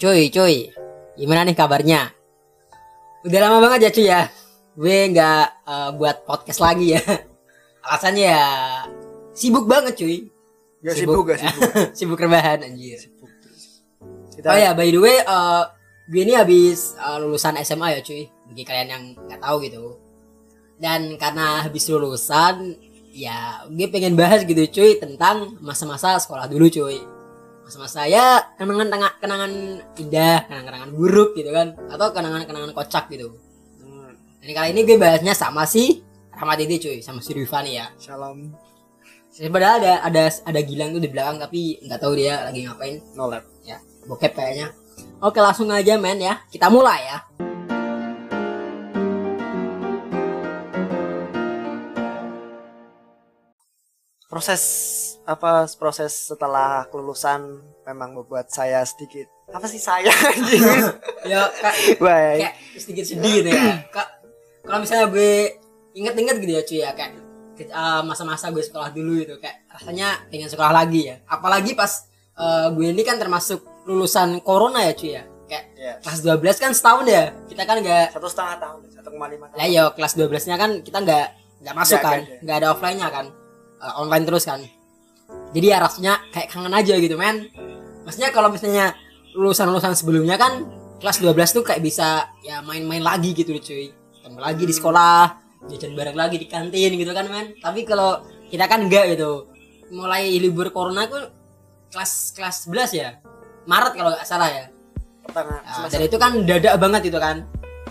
Cuy, gimana nih kabarnya? Udah lama banget ya cuy ya, gue nggak buat podcast lagi ya. Alasannya ya sibuk banget cuy. Gak sibuk, sibuk rebahan anjir. Sibuk terus. Kita... Oh ya by the way, gue ini habis lulusan SMA ya cuy. Bagi kalian yang nggak tahu gitu. Dan karena habis lulusan, ya gue pengen bahas gitu cuy tentang masa-masa sekolah dulu cuy. Masa-masa ya kenangan-kenangan indah, kenangan-kenangan buruk gitu kan, atau kenangan-kenangan kocak gitu. Ini kali ini gue bahasnya sama si Rahmat Didi cuy, sama si Rifani ya. Salam. Sebenarnya ada Gilang tuh di belakang tapi nggak tahu dia lagi ngapain. Nolap ya, bokep kayaknya. Oke langsung aja men ya, kita mulai ya. Proses setelah kelulusan memang membuat saya sedikit apa sih saya anjing. Ya kayak sedikit sedih ya. Kalau misalnya gue inget-inget gitu ya cuy ya, kayak masa-masa gue sekolah dulu itu kayak rasanya pengen sekolah lagi ya. Apalagi pas gue ini kan termasuk lulusan corona ya cuy ya. Kayak yeah. Kelas 12 kan setahun ya. Kita kan enggak 1,5 tahun, 1,5 tahun. Lah ya kelas 12-nya kan kita enggak masuk kan. Enggak ada offline-nya kan. Online terus kan, jadi ya rasanya kayak kangen aja gitu men. Maksudnya kalau misalnya lulusan sebelumnya kan kelas 12 tuh kayak bisa ya main-main lagi gitu cuy, ketemu lagi di sekolah, jajan bareng lagi di kantin gitu kan men. Tapi kalau kita kan enggak gitu. Mulai libur corona tuh kelas 11 ya, Maret kalau nggak salah ya. Pertama. Nah, dari itu kan dadak banget gitu kan.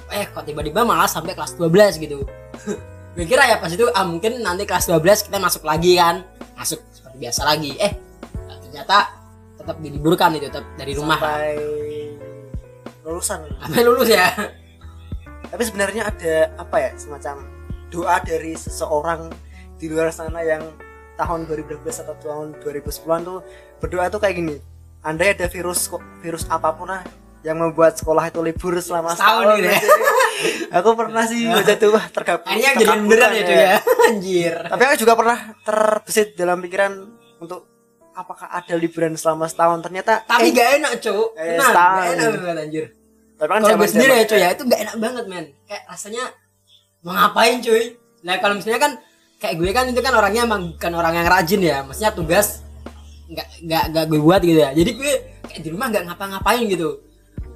Kok tiba-tiba malah sampai kelas 12 gitu. Gue kira ya pas itu mungkin nanti kelas 12 kita masuk lagi kan, masuk seperti biasa lagi. Ternyata tetap diliburkan itu, tetap dari rumah sampai lulusan. Sampai lulus ya. Tapi sebenarnya ada apa ya, semacam doa dari seseorang di luar sana yang tahun 2012 atau tahun 2010-an tuh berdoa tuh kayak gini. Andai ada virus apapun lah yang membuat sekolah itu libur selama setahun gitu ya. Aku pernah sih baca tuh tergabung. Ini yang jadi beneran ya itu ya. Anjir. Tapi aku juga pernah terbesit dalam pikiran untuk apakah ada liburan selama setahun. Ternyata tapi gak enak, Cuk. Gak enak banget anjir. Tapi kan kalau sendiri ya, Cuk ya, itu gak enak banget, men. Kayak rasanya mau ngapain, cuy? Nah, kalau misalnya kan kayak gue kan itu kan orangnya emang bukan orang yang rajin ya. Maksudnya tugas enggak gue buat gitu ya. Jadi gue kayak di rumah enggak ngapa-ngapain gitu.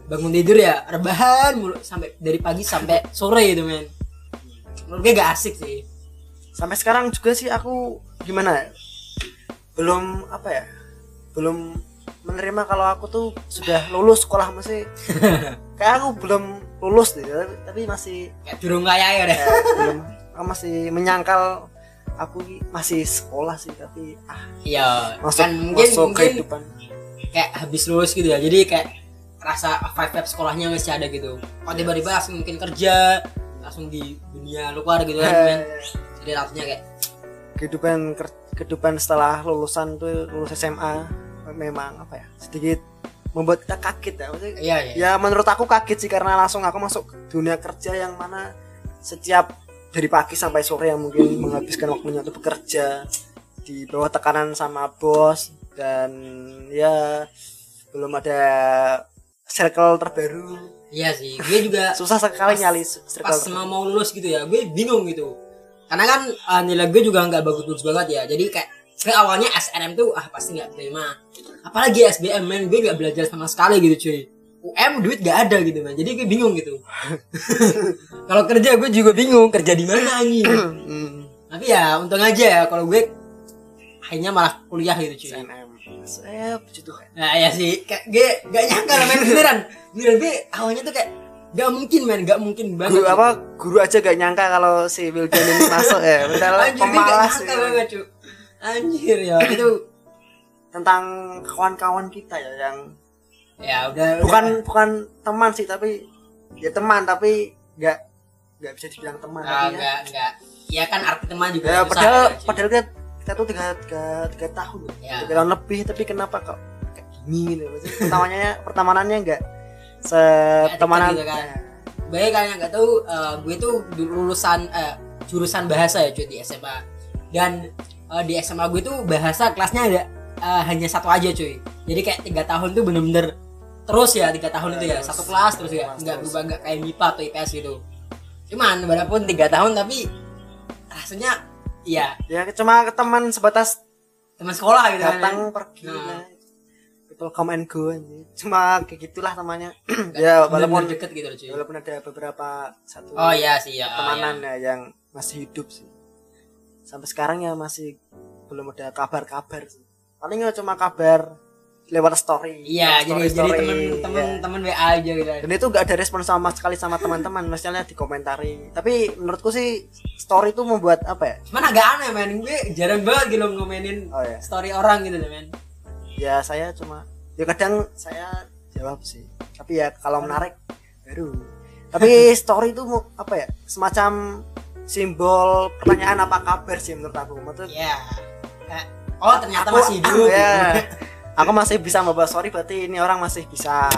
Bangun tidur ya rebahan mulu sampai dari pagi sampai sore gitu men. Menurut gue gak asik sih. Sampai sekarang juga sih aku gimana? Belum apa ya? Belum menerima kalau aku tuh sudah lulus sekolah masih. Kayak aku belum lulus deh, tapi masih kayak durung layak ya deh. Belum. Aku masih menyangkal aku masih sekolah sih tapi iya kan mungkin kehidupan. Kayak habis lulus gitu ya. Jadi kayak rasa vibe sekolahnya masih ada gitu. Kalau tiba-tiba langsung mungkin kerja, langsung di dunia luar gitu kan. Jadi rasanya kayak kehidupan setelah lulusan tuh lulus SMA memang apa ya? Sedikit membuat kita kaget ya. Maksudnya, ya menurut aku kaget sih karena langsung aku masuk dunia kerja yang mana setiap dari pagi sampai sore yang mungkin menghabiskan waktunya untuk bekerja di bawah tekanan sama bos dan ya belum ada circle terbaru. Iya sih, gue juga susah sekali nyali circle pas sama mau lulus gitu ya, gue bingung gitu. Karena kan nilai gue juga nggak bagus-bagus banget ya. Jadi kayak gue awalnya SNM tuh pasti nggak terima. Apalagi SBM men, gue nggak belajar sama sekali gitu cuy. UM duit nggak ada gitu man. Jadi gue bingung gitu. Kalau kerja gue juga bingung kerja di mana gitu. Tapi ya untung aja ya kalau gue akhirnya malah kuliah gitu cuy. SNM. Puji Tuhan. Nah ya sih, gue gak nyangka lah men, beneran gue awalnya tuh kayak gak mungkin banget. Guru aja gak nyangka kalau si Wildan ini masuk ya. Bener lah pemalas gitu. Banget, cu. Anjir ya itu tentang kawan-kawan kita ya yang udah bukan teman sih tapi ya teman tapi gak bisa dibilang teman. Enggak. Ya kan arti teman juga. Ya, padahal kan kita tuh 3 tahun ya. 3 tahun lebih tapi kenapa kok kayak gini gitu. Pertemanannya enggak setemanan gitu kan. Baik kalian enggak tahu gue tuh lulusan jurusan bahasa ya cuy di SMA. Dan di SMA gue tuh bahasa kelasnya ada hanya satu aja cuy. Jadi kayak 3 tahun tuh bener-bener terus ya, 3 tahun itu ya satu kelas terus ya, nggak berubah, nggak kayak MIPA atau IPS gitu. Cuman walaupun 3 tahun tapi rasanya ya cuma ke teman sebatas teman sekolah gitu, datang kan, pergi lah itu come and go aja. Cuma kayak gitulah namanya. Ya walaupun deket gitu loh cuy, walaupun ada beberapa satu temanan ya yang masih hidup sih sampai sekarang ya, masih belum ada kabar-kabar sih. Paling cuma kabar lewat story. Iya, jadi teman-teman WA aja gitu. Dan itu enggak ada respon sama sekali sama teman-teman, misalnya dikomentari. Tapi menurutku sih story itu membuat apa ya? Mana agak aneh men, gue jarang banget gitu ngomenin story orang gitu loh men. Ya saya cuma kadang saya jawab sih. Tapi ya kalau menarik baru. Tapi story itu apa ya? Semacam simbol pertanyaan apa kabar sih menurut aku. Iya. Oh, ternyata aku, masih hidup. Ya. Aku masih bisa membahas story, berarti ini orang masih bisa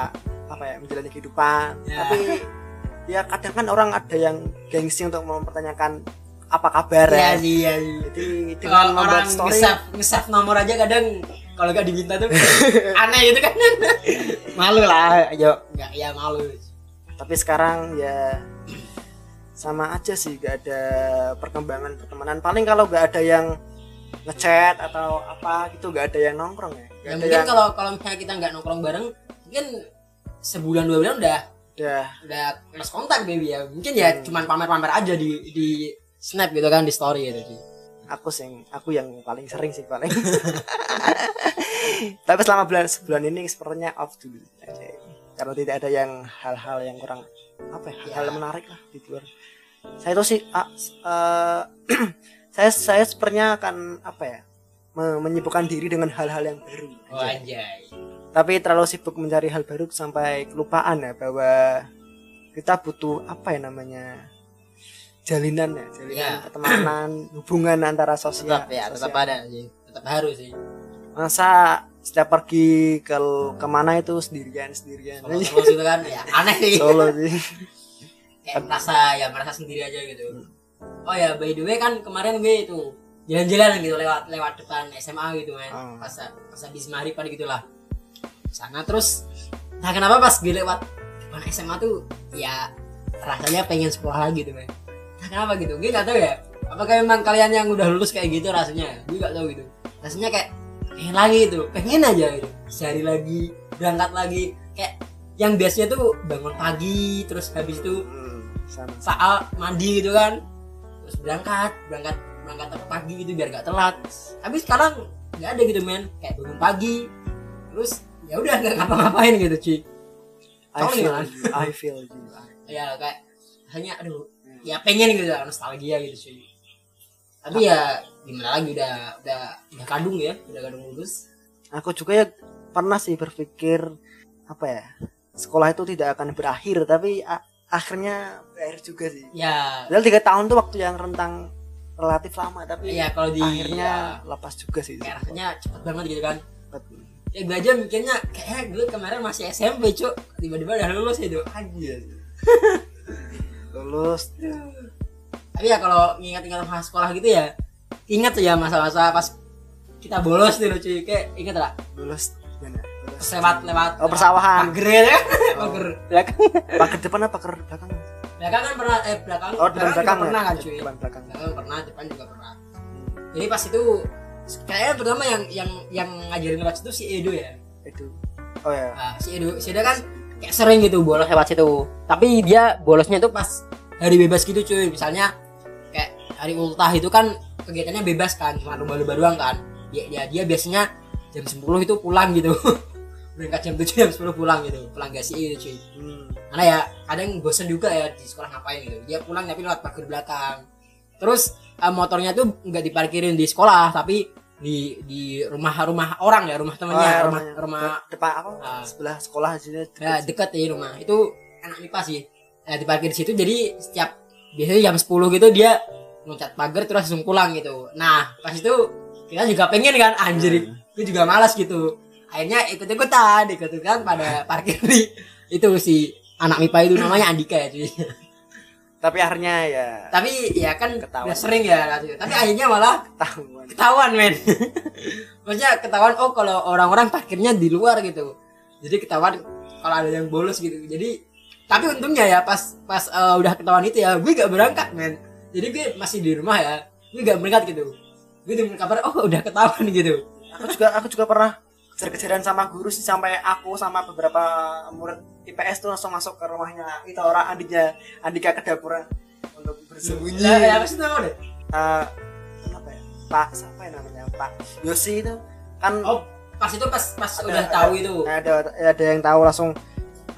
apa ya, menjalani kehidupan. Yeah. Tapi ya kadang kan orang ada yang gengsi untuk mempertanyakan apa kabar. Iya sih. Ya. Jadi dengan membuat story, nge-save nomor aja kadang kalau enggak diminta tuh aneh gitu kan. Malu lah, ayo. Enggak, ya malu. Tapi sekarang ya sama aja sih, enggak ada perkembangan pertemanan. Paling kalau enggak ada yang ngechat atau apa gitu, nggak ada yang nongkrong ya. Ya mungkin kalau misalnya kita nggak nongkrong bareng, mungkin sebulan 2 bulan udah lost kontak baby ya. Mungkin ya cuman pamer-pamer aja di snap gitu kan, di story gitu. Aku yang paling sering sih paling. Tapi selama sebulan ini sepertinya off dulu aja. Karena tidak ada yang hal-hal yang kurang apa ya, hal menarik lah di luar. Saya tuh sih saya sepertinya akan apa ya, menyibukkan diri dengan hal-hal yang baru. Oh, anjay. Tapi terlalu sibuk mencari hal baru sampai kelupaan ya bahwa kita butuh apa ya namanya, jalinan pertemanan, hubungan antara sosial. Tetap ada sih, tetap harus sih. Masa setiap pergi kemana itu sendirian. Solo gitu kan, ya aneh sih. Solo sih. Kayak merasa sendiri aja gitu. Oh ya, by the way kan kemarin gue itu jalan-jalan gitu lewat depan SMA gitu kan. Pas habis maghrib pada gitulah. Sana terus nah kenapa pas gue lewat depan SMA tuh ya rasanya pengen sekolah lagi gitu kan. Nah kenapa gitu? Gue enggak tahu ya. Apakah memang kalian yang udah lulus kayak gitu rasanya? Gue enggak tahu gitu. Rasanya kayak pengen lagi itu, pengen aja gitu. Sehari lagi, berangkat lagi, kayak yang biasanya tuh bangun pagi terus habis itu saat mandi gitu kan. Terus berangkat pagi gitu biar gak telat. Tapi sekarang nggak ada gitu men, kayak bangun pagi terus ya udah nggak ngapa-ngapain gitu cuy. I feel you. Ya kayak hanya aduh ya pengen gitu, nostalgia gitu cuy. Tapi ya gimana lagi, udah kadung ya, udah kadung lulus. Aku juga ya pernah sih berpikir apa ya, sekolah itu tidak akan berakhir, tapi akhirnya berakhir juga sih. Ya. Padahal 3 tahun tuh waktu yang rentang relatif lama, tapi ya, kalau akhirnya lepas juga sih. Akhirnya cepet banget gitu kan. Cepet. Ya gue aja mikirnya kayak gue kemarin masih SMP cuk, tiba-tiba udah lulus itu aja. Lulus. Ya. Tapi ya kalau ingat-ingat masa sekolah gitu ya, ingat tuh ya masa-masa pas kita bolos dulu cuy, kayak ingat lah. Bolos gimana? lewat persawahan. Pager ya. Pager. Pager depan apa pager belakang? Belakang kan pernah belakang pernah kan cuy. Depan belakang. Belakang pernah, depan juga pernah. Jadi pas itu kayaknya pertama yang ngajarin lewat situ si Edo ya. Edo. Oh ya. Nah, si Edo kan kayak sering gitu bolos lewat situ. Tapi dia bolosnya itu pas hari bebas gitu cuy. Misalnya kayak hari ultah itu kan kegiatannya bebas kan, cuma lomba-lomba doang kan. Dia biasanya jam 10 itu pulang gitu. Berangkat jam 7 jam 10 pulang gitu, pulang gak sih itu cuy. Karena ya kadang bosan juga ya di sekolah ngapain gitu. Dia pulang tapi lewat pagar belakang. Terus motornya tuh nggak diparkirin di sekolah tapi di rumah orang ya, rumah temannya, rumah depan apa? Sebelah sekolah sini. Ya dekat ya rumah. Itu anak IPA sih. Diparkir di situ, jadi setiap biasanya jam 10 gitu dia loncat pagar terus langsung pulang gitu. Nah, pas itu kita juga pengen kan, anjir. Gue juga malas gitu. Akhirnya ikut-ikutan pada parkir di itu si anak MIPA itu namanya Andika ya cuy. Tapi akhirnya ya. Tapi ya kan udah sering ya. Tapi akhirnya malah ketahuan men. Maksudnya ketahuan oh kalau orang-orang parkirnya di luar gitu. Jadi ketahuan kalau ada yang bolos gitu. Jadi tapi untungnya ya pas udah ketahuan itu ya gue gak berangkat men. Jadi gue masih di rumah ya. Gue gak berangkat gitu. Gue dengar kabar oh udah ketahuan gitu. Aku juga pernah kejar-kejaran sama guru sih, sampai aku sama beberapa murid IPS tuh langsung masuk ke rumahnya itu orang Andika ke dapur untuk bersembunyi. Apa sih nama deh? Apa ya? Pak siapa ya namanya? Pak Yosi itu kan. Oh pas itu pas ada, udah tahu itu. Ada yang tahu langsung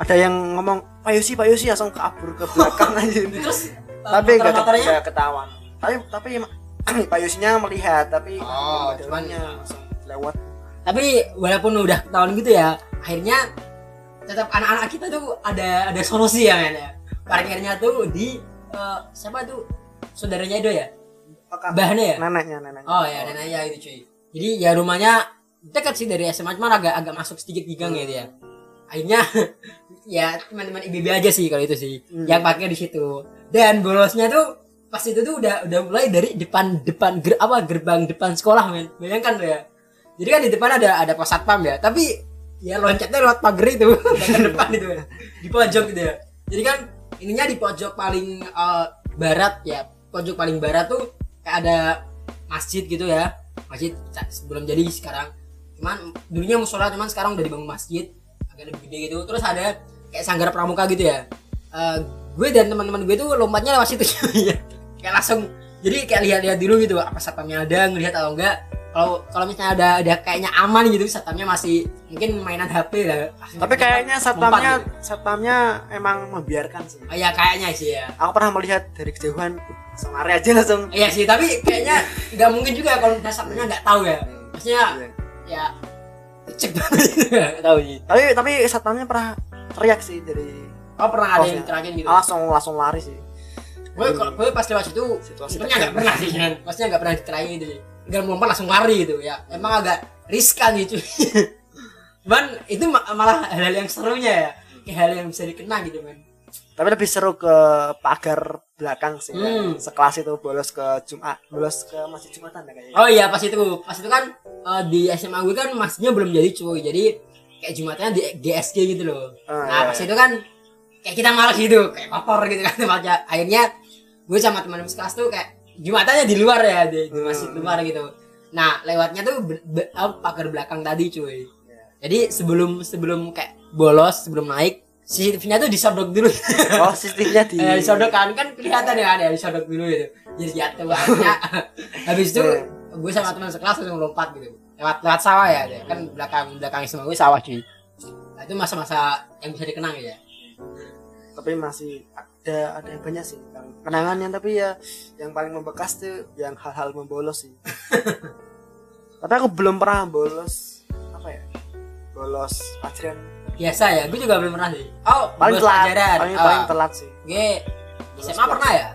ada yang ngomong Pak Yosi langsung kabur ke belakang aja. Terus tapi nggak ketahuan. Tapi Pak Yosinya melihat tapi. Oh cuman langsung lewat. Tapi walaupun udah ketahuan gitu ya, akhirnya tetap anak-anak kita tuh ada solusi ya kan ya. Parkirnya tuh di siapa tuh saudaranya Edo ya? Mbahnya ya? Neneknya. Oh ya neneknya itu cuy. Jadi ya rumahnya dekat sih dari SMA cuma agak masuk sedikit gang gitu ya. Akhirnya ya teman-teman IBB aja sih kalau itu sih. Yang parkir di situ. Dan bolosnya tuh pas itu tuh udah mulai dari gerbang depan sekolah men. Bayangkan tuh ya. Jadi kan di depan ada pos satpam ya, tapi ya loncatnya lewat pagar itu, ke depan itu ya, di pojok gitu ya. Jadi kan ininya di pojok paling barat ya, pojok paling barat tuh kayak ada masjid gitu ya, masjid sebelum jadi sekarang. Cuman dulunya musola, cuman sekarang udah dibangun masjid agak lebih gede gitu. Terus ada kayak sanggar pramuka gitu ya. Gue dan teman-teman gue tuh lompatnya lewat situ ya, kayak langsung. Jadi kayak lihat-lihat dulu gitu, apa satpamnya ada, ngelihat atau enggak. Kalau misalnya ada kayaknya aman gitu, satpamnya masih mungkin mainan HP lah. Tapi kayaknya satpamnya emang membiarkan sih. Oh iya kayaknya sih ya. Aku pernah melihat dari kejauhan, langsung lari aja langsung. Iya sih, tapi kayaknya nggak mungkin juga kalau satpamnya nggak tahu ya. Maksudnya ya cek banget gitu nggak tahu sih. Tapi satpamnya pernah teriak sih dari. Oh pernah ada yang teriakin gitu. Langsung lari sih. Gue pas lewat situ, sebenarnya nggak pernah sih kan. Maksudnya nggak pernah diterakin gitu. Gak melompat langsung lari gitu ya, emang agak riskan gitu. Cuman itu malah hal yang serunya ya, kayak hal yang bisa dikenang gitu men. Tapi lebih seru ke pagar belakang sih ya. Sekelas itu bolos ke masjid Jumatan ya, kayaknya. Oh iya pas itu kan di SMA gue kan masjidnya belum jadi cuy, jadi kayak Jumatannya di GSG gitu loh. Pas itu kan kayak kita malas gitu, kayak kotor gitu kan tempatnya. Akhirnya gue sama teman-teman sekelas tuh kayak Jumatannya di luar ya, di masjid luar gitu. Nah, lewatnya tuh pagar belakang tadi, cuy. Jadi sebelum kayak bolos, sebelum naik, CCTV-nya tuh disodok dulu. Oh, CCTV-nya disodok kan kelihatan ya, ada disodok dulu gitu. Jadi jatuh banyak. Habis itu gue sama teman sekelas langsung lompat gitu. Lewat sawah ya, kan belakang semua gue sawah, cuy. Nah, itu masa-masa yang bisa dikenang ya. Tapi masih ada yang banyak sih kenangannya, tapi ya yang paling membekas tuh yang hal-hal membolos sih. Tapi aku belum pernah bolos pelajaran biasa ya, gue juga belum pernah sih. Paling telat, paling telat sih gue SMA pernah ya,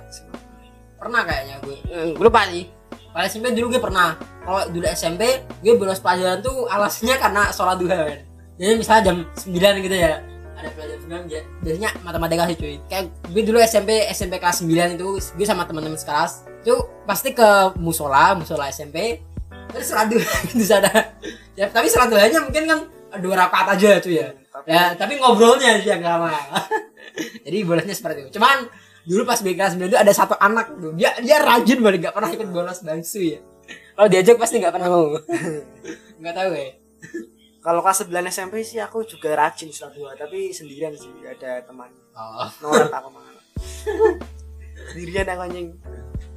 pernah kayaknya gue lupa sih. Paling SMP dulu gue pernah. Kalau dulu SMP gue bolos pelajaran tuh alasannya karena sholat duha kan. Jadi misalnya jam 9 gitu ya ada pelajaran 9 ya, biasanya matematika sih cuy. Kayak gue dulu SMP kelas 9 itu gue sama teman-teman sekelas itu pasti ke musola SMP terus sholat di sana ya. Tapi sholat duhanya mungkin kan 2 rakaat aja cuy ya, tapi ngobrolnya sih yang lama. Jadi bolosnya seperti itu. Cuman dulu pas kelas 9 itu ada satu anak tuh, dia rajin banget, nggak pernah ikut bolos bangsu ya. Kalau diajak pasti nggak pernah mau. Nggak tahu ya. Kalau kelas 9 SMP sih aku juga rajin sholat duha, tapi sendirian sih, ada teman. Norak aku mah. Sendirian aku anjing.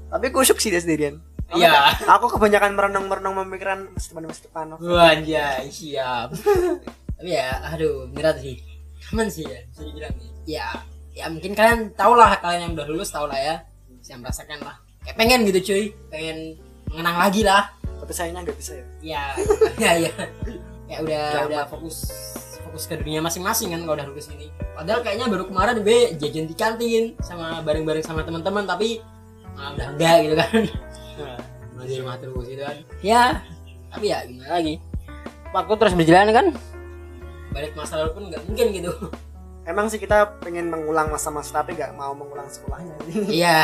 Tapi kusyuk sih dia sendirian. Iya. Aku kebanyakan merenung-merenung memikirkan masa depan. Wah, anjay, siap. Tapi ya, aduh, berat sih. Aman sih ya, bisa dibilang nih. Ya mungkin kalian tau lah, kalian yang udah lulus tau lah ya. Bisa merasakan lah. Kayak pengen gitu cuy, pengen mengenang lagi lah. Tapi sayangnya nggak bisa ya. Iya. Ya udah fokus ke dunia masing-masing kan kalau udah lulus ini. Padahal kayaknya baru kemarin gue jajan di kantin sama bareng-bareng sama teman-teman, tapi malah udah enggak gitu kan. Nah, di rumah terus gitu kan. Ya, tapi ya gimana lagi? Waktu terus berjalan kan. Balik masa lalu pun enggak mungkin gitu. Emang sih kita pengen mengulang masa-masa tapi nggak mau mengulang sekolahnya. Iya,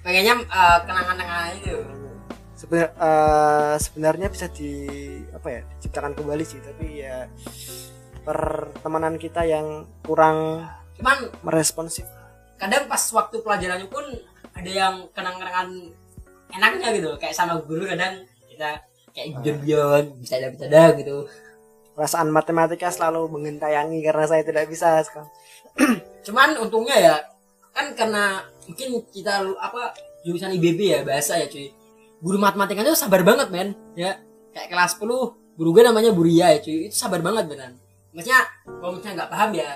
pengennya kenangan-kenangan itu. Sebenarnya bisa di apa ya, diciptakan kembali sih, tapi ya pertemanan kita yang kurang cuman meresponsif. Kadang pas waktu pelajarannya pun ada yang kenang-kenangan enaknya gitu, kayak sama guru kadang kita kayak guyon-guyon, bercanda-bercanda gitu. Perasaan matematika selalu mengentayangi karena saya tidak bisa sekarang. Cuman untungnya ya kan, karena mungkin kita apa jurusan IBB ya, bahasa ya cuy. Guru matematikanya sabar banget men ya, kayak kelas 10 guru gue namanya Buria ya cuy, itu sabar banget beneran. Maksudnya kalau misalnya nggak paham ya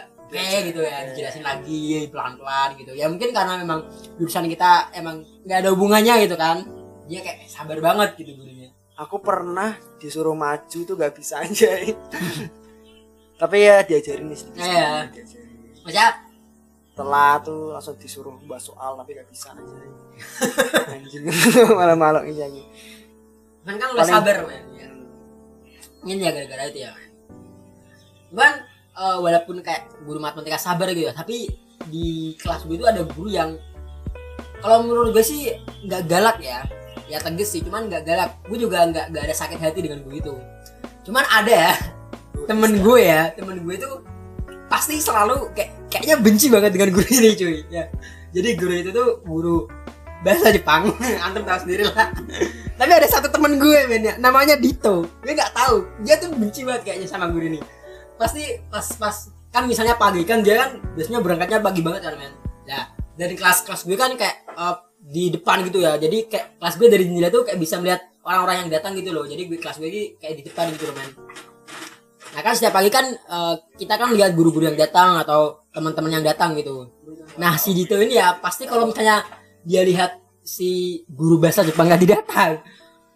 gitu ya dijelasin lagi pelan-pelan gitu ya, mungkin karena memang jurusan kita emang nggak ada hubungannya gitu kan, dia kayak sabar banget gitu gurunya. Aku pernah disuruh maju tuh nggak bisa aja tapi ya diajarin nih sedikit diajarin. Maksudnya telat tuh langsung disuruh buat soal tapi nggak bisa aja anjing malah-malah ini kan udah sabar men ya. Ini ya gara-gara itu ya men. Cuman walaupun kayak guru matematika sabar gitu ya, tapi di kelas gue itu ada guru yang kalau menurut gue sih nggak galak ya, ya tegas sih cuman nggak galak. Gue juga nggak ada sakit hati dengan gue itu, cuman ada ya temen gue itu pasti selalu kayaknya benci banget dengan guru ini cuy ya. Jadi guru itu tuh guru bahasa Jepang antum tahu sendiri lah. Tapi ada satu temen gue men, namanya Dito. Gue nggak tahu, dia tuh benci banget kayaknya sama guru ini. Pasti pas kan misalnya pagi kan, dia kan biasanya berangkatnya pagi banget kan men ya, dari kelas gue kan kayak di depan gitu ya, jadi kayak kelas gue dari jendela tuh kayak bisa melihat orang-orang yang datang gitu loh. Jadi kelas gue ini kayak di depan gitu loh men. Nah kan setiap pagi kan kita kan lihat guru-guru yang datang atau teman-teman yang datang gitu. Nah si Dito ini ya pasti kalau misalnya dia lihat si guru bahasa Jepang nggak didatang,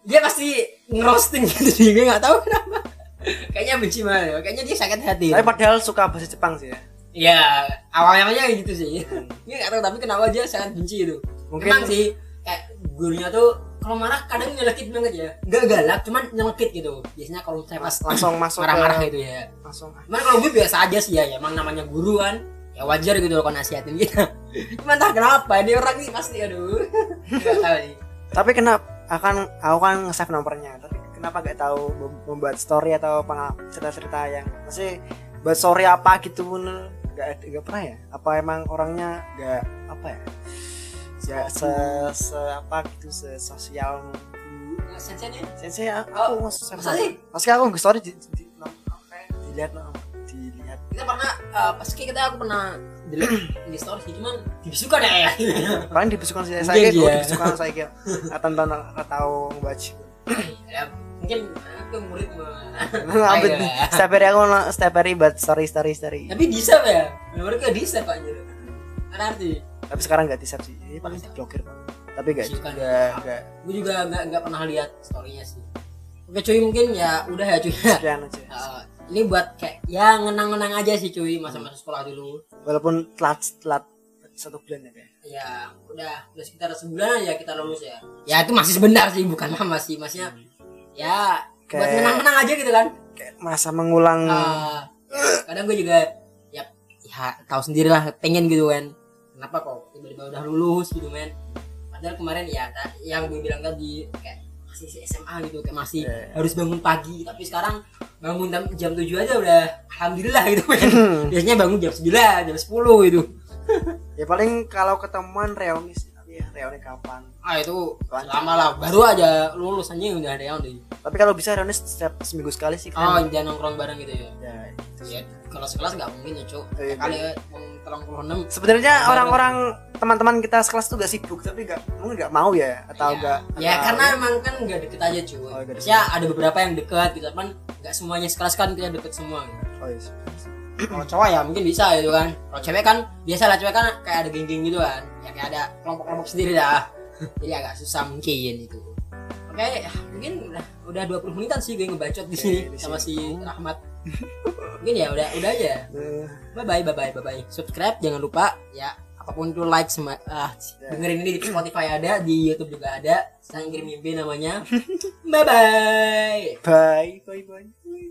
dia pasti ngerosting gitu. Dia nggak tahu kenapa kayaknya benci banget, kayaknya dia sakit hati. Tapi padahal suka bahasa Jepang sih ya. Iya awalnya aja gitu sih. Dia nggak tahu tapi kenapa dia sangat benci itu. Mungkin emang sih kayak gurunya tuh kalau marah kadang nyelekit banget ya, nggak galak cuman nyelekit gitu. Biasanya kalau saya pas langsung masuk marah-marah gitu ya langsung. Cuman kalau gue biasa aja sih ya, emang namanya guru kan ya wajar gitu loh kalau nasihatin kita. Cuman entah kenapa ini orang nih pasti aduh nggak tahu sih. Tapi kenapa aku kan nge-save nomornya, tapi kenapa nggak tahu membuat story atau cerita-cerita yang masih buat story apa gitu pun nggak pernah ya. Apa emang orangnya nggak apa ya, ya sosial sensenya aku nggak story dilihat kita pernah delete story sih, cuman dibisukan ya paling dibisukan sih saya gitu atau ngebaca ya mungkin aku murid abet setiap hari buat story tapi disab ya menurut gue disab aja kan arti. Tapi sekarang nggak disab sih, ini paling diblokir banget. Tapi nggak. Gue juga nggak pernah lihat storynya sih. Oke cuy, mungkin ya udah ya cuy. Sekian aja. Ini buat kayak ya ngenang-ngenang aja sih cuy masa-masa sekolah dulu. Walaupun telat 1 bulan ya. Ya udah sekitar sebulan ya kita lulus ya. Ya itu masih sebentar sih, bukan lama sih masnya. Ya kayak, buat ngenang-ngenang aja gitu kan. Kayak masa mengulang. Kadang gue juga ya tahu sendirilah pengen gitu kan. Kenapa kok tiba-tiba udah lulus gitu men? Padahal kemarin ya yang gue bilang tadi kayak masih SMA gitu, kayak masih harus bangun pagi. Tapi sekarang bangun jam 7 aja udah alhamdulillah gitu men. Biasanya bangun jam 9, jam 10 gitu. Ya paling kalau ketemuan reuni sih, tapi ya reuni kapan? Itu lama lah, baru aja lulus aja udah reuni. Tapi kalau bisa reuni setiap seminggu sekali sih. Jangan nongkrong bareng gitu ya. Ya kalau sekelas nggak mungkin ya cuk. Kali ya 36. Sebenarnya orang-orang teman-teman kita sekelas tuh gak sibuk, tapi nggak mau ya atau nggak. Ya karena emang kan nggak deket aja cuy. Maksudnya ada beberapa yang deket, gitu kan nggak semuanya sekelas kan kita deket semua. Gitu. Oh iya. Kalau cowok ya mungkin bisa gitu kan. Kalau cewek kan biasa lah, cewek kan kayak ada geng-geng gitu kan. Ya kayak ada kelompok-kelompok sendiri dah. Jadi agak susah mungkin itu. Oke, mungkin udah 20 menitan sih gue ngebacot di sini sama si Rahmat. Mungkin ya udah aja. Bye bye. Subscribe jangan lupa ya, apapun itu like sama dengerin ini di Spotify ada, di YouTube juga ada. Saya kirim mimpi namanya. Bye bye.